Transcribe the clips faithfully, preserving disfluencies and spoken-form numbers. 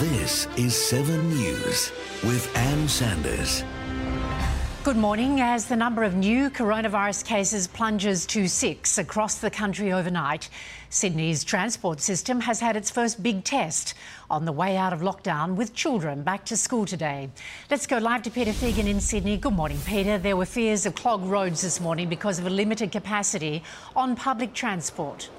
This is Seven News with Anne Sanders. Good morning. As the number of new coronavirus cases plunges to six across the country overnight, Sydney's transport system has had its first big test on the way out of lockdown with children back to school today. Let's go live to Peter Fegan in Sydney. Good morning, Peter. There were fears of clogged roads this morning because of a limited capacity on public transport.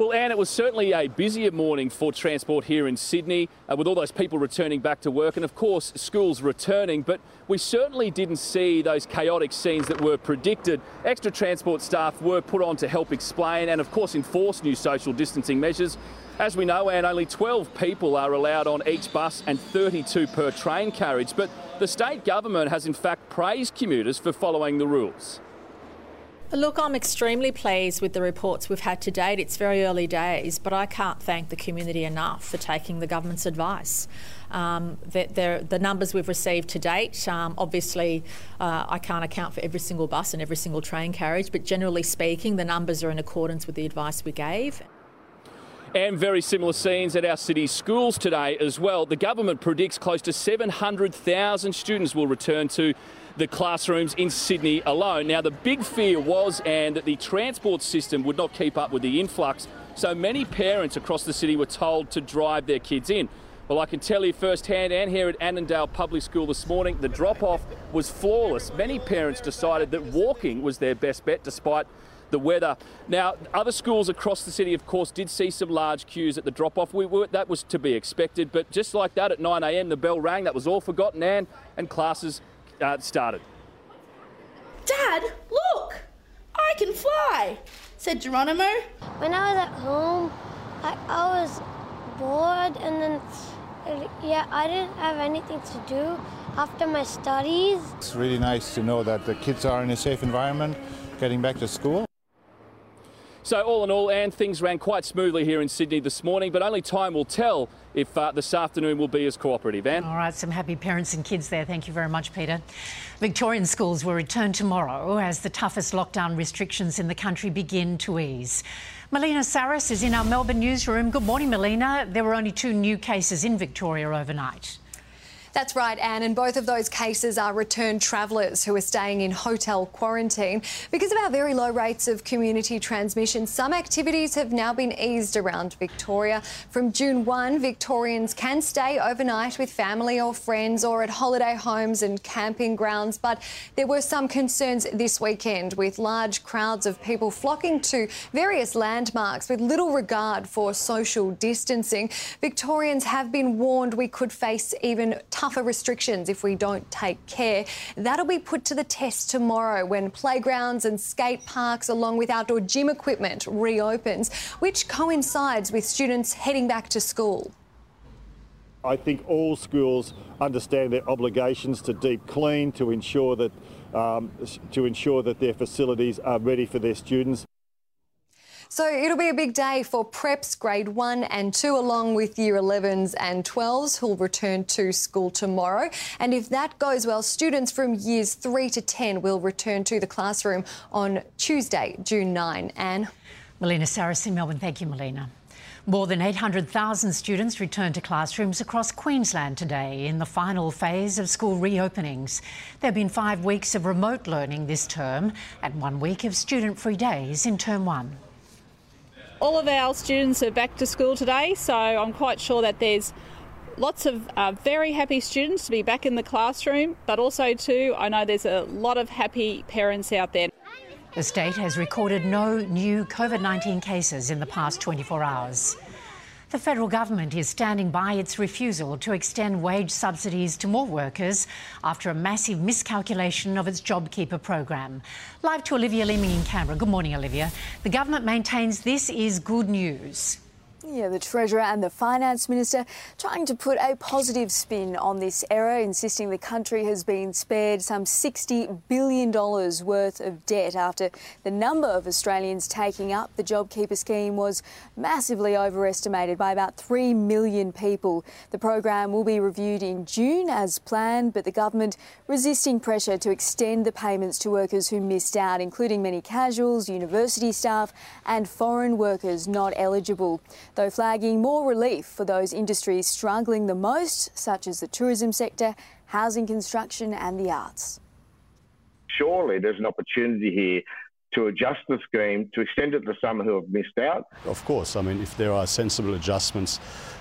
Well, Anne, it was certainly a busier morning for transport here in Sydney, uh, with all those people returning back to work and, of course, schools returning. But we certainly didn't see those chaotic scenes that were predicted. Extra transport staff were put on to help explain and, of course, enforce new social distancing measures. As we know, Anne, only twelve people are allowed on each bus and thirty-two per train carriage. But the state government has, in fact, praised commuters for following the rules. Look, I'm extremely pleased with the reports we've had to date. It's very early days, but I can't thank the community enough for taking the government's advice. Um, the, the numbers we've received to date, um, obviously uh, I can't account for every single bus and every single train carriage, but generally speaking, the numbers are in accordance with the advice we gave. And very similar scenes at our city schools today as well. The government predicts close to seven hundred thousand students will return to the classrooms in Sydney alone. Now, the big fear was, Anne, that the transport system would not keep up with the influx, so many parents across the city were told to drive their kids in. Well, I can tell you firsthand, Anne, here at Annandale Public School this morning, the drop-off was flawless. Many parents decided that walking was their best bet despite the weather. Now, other schools across the city, of course, did see some large queues at the drop-off. We were, that was to be expected, but just like that, at nine a.m. the bell rang. That was all forgotten, Anne, and classes Uh, started. Dad, look! I can fly, said Geronimo. When I was at home, I, I was bored and then, yeah, I didn't have anything to do after my studies. It's really nice to know that the kids are in a safe environment, getting back to school. So all in all, Anne, things ran quite smoothly here in Sydney this morning, but only time will tell if uh, this afternoon will be as cooperative, Anne. All right, some happy parents and kids there. Thank you very much, Peter. Victorian schools will return tomorrow as the toughest lockdown restrictions in the country begin to ease. Melina Saris is in our Melbourne newsroom. Good morning, Melina. There were only two new cases in Victoria overnight. That's right, Anne, and both of those cases are returned travellers who are staying in hotel quarantine. Because of our very low rates of community transmission, some activities have now been eased around Victoria. From June first, Victorians can stay overnight with family or friends or at holiday homes and camping grounds, but there were some concerns this weekend with large crowds of people flocking to various landmarks with little regard for social distancing. Victorians have been warned we could face even tougher tougher restrictions if we don't take care. That'll be put to the test tomorrow when playgrounds and skate parks along with outdoor gym equipment reopens, which coincides with students heading back to school. I think all schools understand their obligations to deep clean to ensure that, um, to ensure that their facilities are ready for their students. So it'll be a big day for preps, grade one and two, along with year elevens and twelves who'll return to school tomorrow. And if that goes well, students from years three to ten will return to the classroom on Tuesday, June ninth. Anne. Melina Saris in Melbourne. Thank you, Melina. More than eight hundred thousand students returned to classrooms across Queensland today in the final phase of school reopenings. There have been five weeks of remote learning this term and one week of student-free days in term one. All of our students are back to school today, so I'm quite sure that there's lots of uh, very happy students to be back in the classroom, but also too, I know there's a lot of happy parents out there. The state has recorded no new COVID nineteen cases in the past twenty-four hours. The federal government is standing by its refusal to extend wage subsidies to more workers after a massive miscalculation of its JobKeeper program. Live to Olivia Leeming in Canberra. Good morning, Olivia. The government maintains this is good news. Yeah, the Treasurer and the Finance Minister trying to put a positive spin on this error, insisting the country has been spared some sixty billion dollars worth of debt after the number of Australians taking up the JobKeeper scheme was massively overestimated by about three million people. The program will be reviewed in June as planned, but the government resisting pressure to extend the payments to workers who missed out, including many casuals, university staff and foreign workers not eligible, though flagging more relief for those industries struggling the most, such as the tourism sector, housing construction and the arts. Surely there's an opportunity here to adjust the scheme, to extend it to some who have missed out. Of course, I mean, if there are sensible adjustments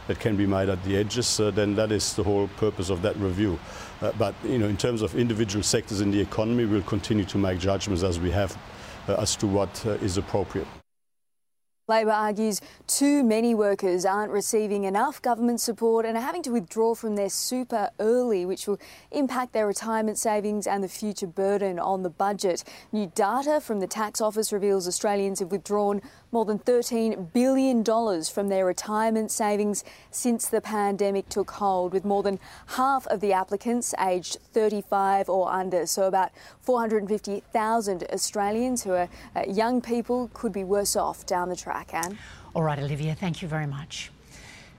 that can be made at the edges, uh, then that is the whole purpose of that review. Uh, but, you know, in terms of individual sectors in the economy, we'll continue to make judgments as we have uh, as to what uh, is appropriate. Labor argues too many workers aren't receiving enough government support and are having to withdraw from their super early, which will impact their retirement savings and the future burden on the budget. New data from the tax office reveals Australians have withdrawn more than thirteen billion dollars from their retirement savings since the pandemic took hold, with more than half of the applicants aged thirty-five or under. So about four hundred fifty thousand Australians who are uh, young people could be worse off down the track, Anne. All right, Olivia, thank you very much.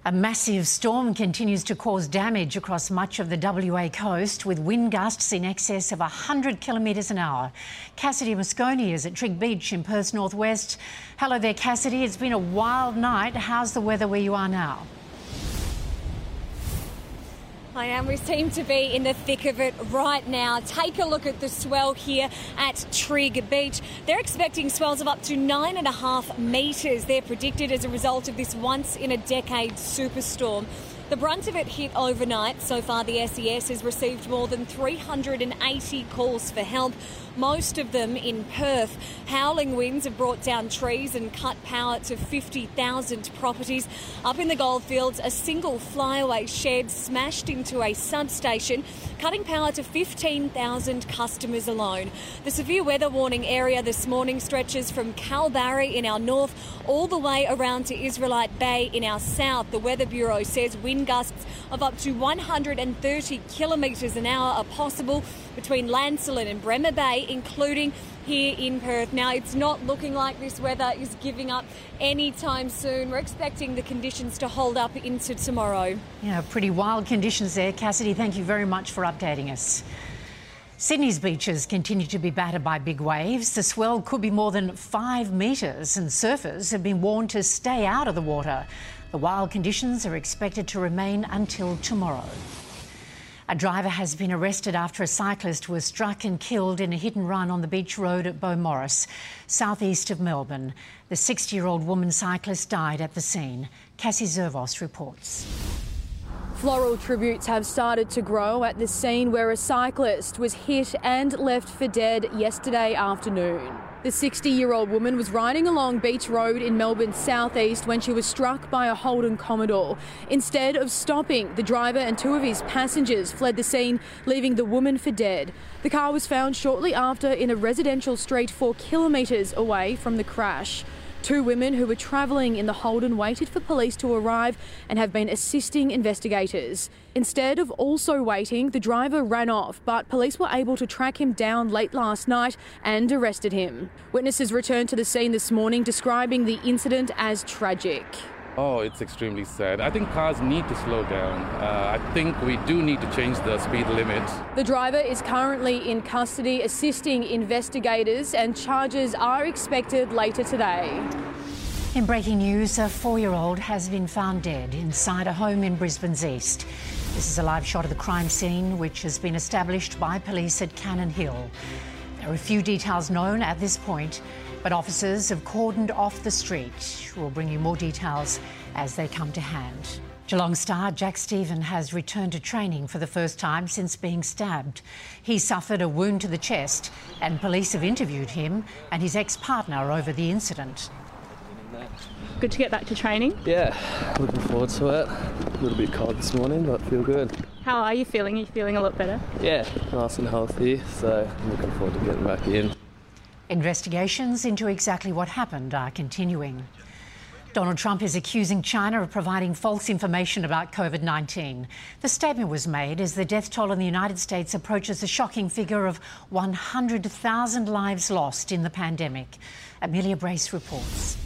A massive storm continues to cause damage across much of the W A coast, with wind gusts in excess of one hundred kilometres an hour. Cassidy Moscone is at Trigg Beach in Perth's northwest. Hello there, Cassidy. It's been a wild night. How's the weather where you are now? I am. We seem to be in the thick of it right now. Take a look at the swell here at Trigg Beach. They're expecting swells of up to nine and a half metres. They're predicted as a result of this once-in-a-decade superstorm. The brunt of it hit overnight. So far, the S E S has received more than three hundred eighty calls for help, most of them in Perth. Howling winds have brought down trees and cut power to fifty thousand properties. Up in the goldfields, a single flyaway shed smashed into a substation, cutting power to fifteen thousand customers alone. The severe weather warning area this morning stretches from Kalbarri in our north all the way around to Israelite Bay in our south. The Weather Bureau says wind gusts of up to one hundred thirty kilometres an hour are possible between Lancelin and Bremer Bay, including here in Perth. Now, it's not looking like this weather is giving up anytime soon. We're expecting the conditions to hold up into tomorrow. Yeah, pretty wild conditions there, Cassidy. Thank you very much for updating us. Sydney's beaches continue to be battered by big waves. The swell could be more than five metres and surfers have been warned to stay out of the water. The wild conditions are expected to remain until tomorrow. A driver has been arrested after a cyclist was struck and killed in a hit-and-run on the beach road at Beaumaris, southeast of Melbourne. The sixty-year-old woman cyclist died at the scene. Cassie Zervos reports. Floral tributes have started to grow at the scene where a cyclist was hit and left for dead yesterday afternoon. The sixty-year-old woman was riding along Beach Road in Melbourne's southeast when she was struck by a Holden Commodore. Instead of stopping, the driver and two of his passengers fled the scene, leaving the woman for dead. The car was found shortly after in a residential street four kilometres away from the crash. Two women who were travelling in the Holden waited for police to arrive and have been assisting investigators. Instead of also waiting, the driver ran off, but police were able to track him down late last night and arrested him. Witnesses returned to the scene this morning, describing the incident as tragic. Oh, it's extremely sad. I think cars need to slow down. Uh, I think we do need to change the speed limit. The driver is currently in custody, assisting investigators, and charges are expected later today. In breaking news, a four-year-old has been found dead inside a home in Brisbane's east. This is a live shot of the crime scene, which has been established by police at Cannon Hill. There are few details known at this point. But officers have cordoned off the street. We'll bring you more details as they come to hand. Geelong star Jack Stephen has returned to training for the first time since being stabbed. He suffered a wound to the chest and police have interviewed him and his ex-partner over the incident. Good to get back to training? Yeah, looking forward to it. A little bit cold this morning, but feel good. How are you feeling? Are you feeling a lot better? Yeah, nice and healthy, so I'm looking forward to getting back in. Investigations into exactly what happened are continuing. Donald Trump is accusing China of providing false information about COVID nineteen. The statement was made as the death toll in the United States approaches the shocking figure of one hundred thousand lives lost in the pandemic. Amelia Brace reports.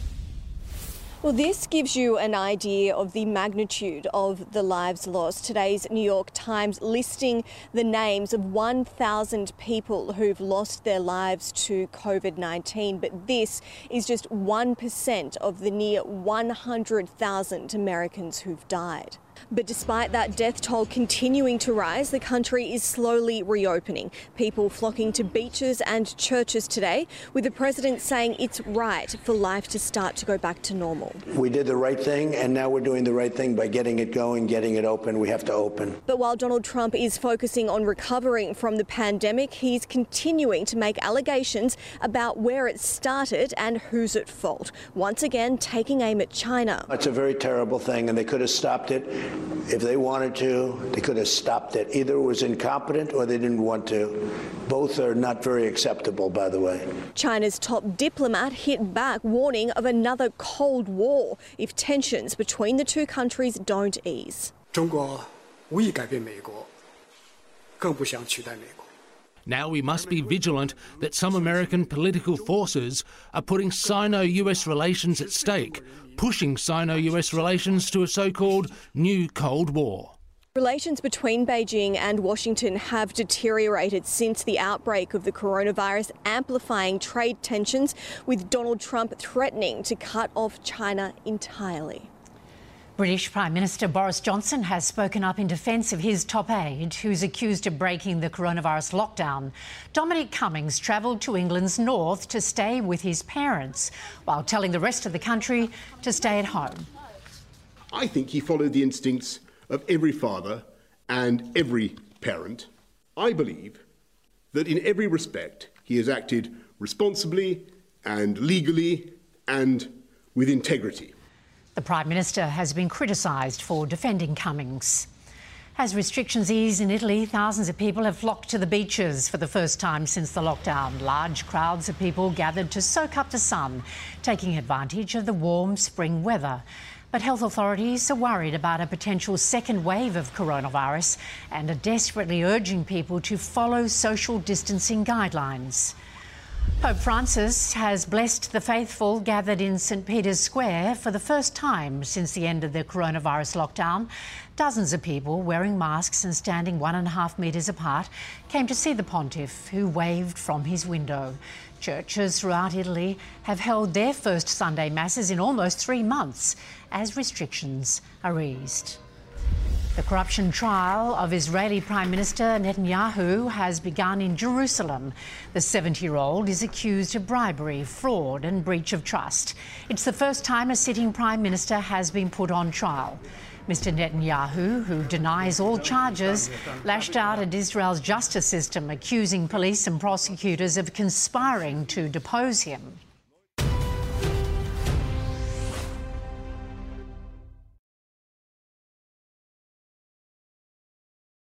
Well, this gives you an idea of the magnitude of the lives lost. Today's New York Times listing the names of one thousand people who've lost their lives to COVID nineteen. But this is just one percent of the near one hundred thousand Americans who've died. But despite that death toll continuing to rise, the country is slowly reopening. People flocking to beaches and churches today, with the president saying it's right for life to start to go back to normal. We did the right thing, and now we're doing the right thing by getting it going, getting it open. We have to open. But while Donald Trump is focusing on recovering from the pandemic, he's continuing to make allegations about where it started and who's at fault. Once again, taking aim at China. It's a very terrible thing, and they could have stopped it. If they wanted to, they could have stopped it. Either it was incompetent or they didn't want to. Both are not very acceptable, by the way. China's top diplomat hit back, warning of another Cold War if tensions between the two countries don't ease. Now we must be vigilant that some American political forces are putting Sino-U S relations at stake, pushing Sino-U S relations to a so-called new Cold War. Relations between Beijing and Washington have deteriorated since the outbreak of the coronavirus, amplifying trade tensions, with Donald Trump threatening to cut off China entirely. British Prime Minister Boris Johnson has spoken up in defence of his top aide, who's accused of breaking the coronavirus lockdown. Dominic Cummings travelled to England's north to stay with his parents, while telling the rest of the country to stay at home. I think he followed the instincts of every father and every parent. I believe that in every respect he has acted responsibly and legally and with integrity. The Prime Minister has been criticised for defending Cummings. As restrictions ease in Italy, thousands of people have flocked to the beaches for the first time since the lockdown. Large crowds of people gathered to soak up the sun, taking advantage of the warm spring weather. But health authorities are worried about a potential second wave of coronavirus and are desperately urging people to follow social distancing guidelines. Pope Francis has blessed the faithful gathered in St Peter's Square for the first time since the end of the coronavirus lockdown. Dozens of people wearing masks and standing one and a half metres apart came to see the pontiff, who waved from his window. Churches throughout Italy have held their first Sunday masses in almost three months as restrictions are eased. The corruption trial of Israeli Prime Minister Netanyahu has begun in Jerusalem. The seventy-year-old is accused of bribery, fraud and breach of trust. It's the first time a sitting Prime Minister has been put on trial. Mr Netanyahu, who denies all charges, lashed out at Israel's justice system, accusing police and prosecutors of conspiring to depose him.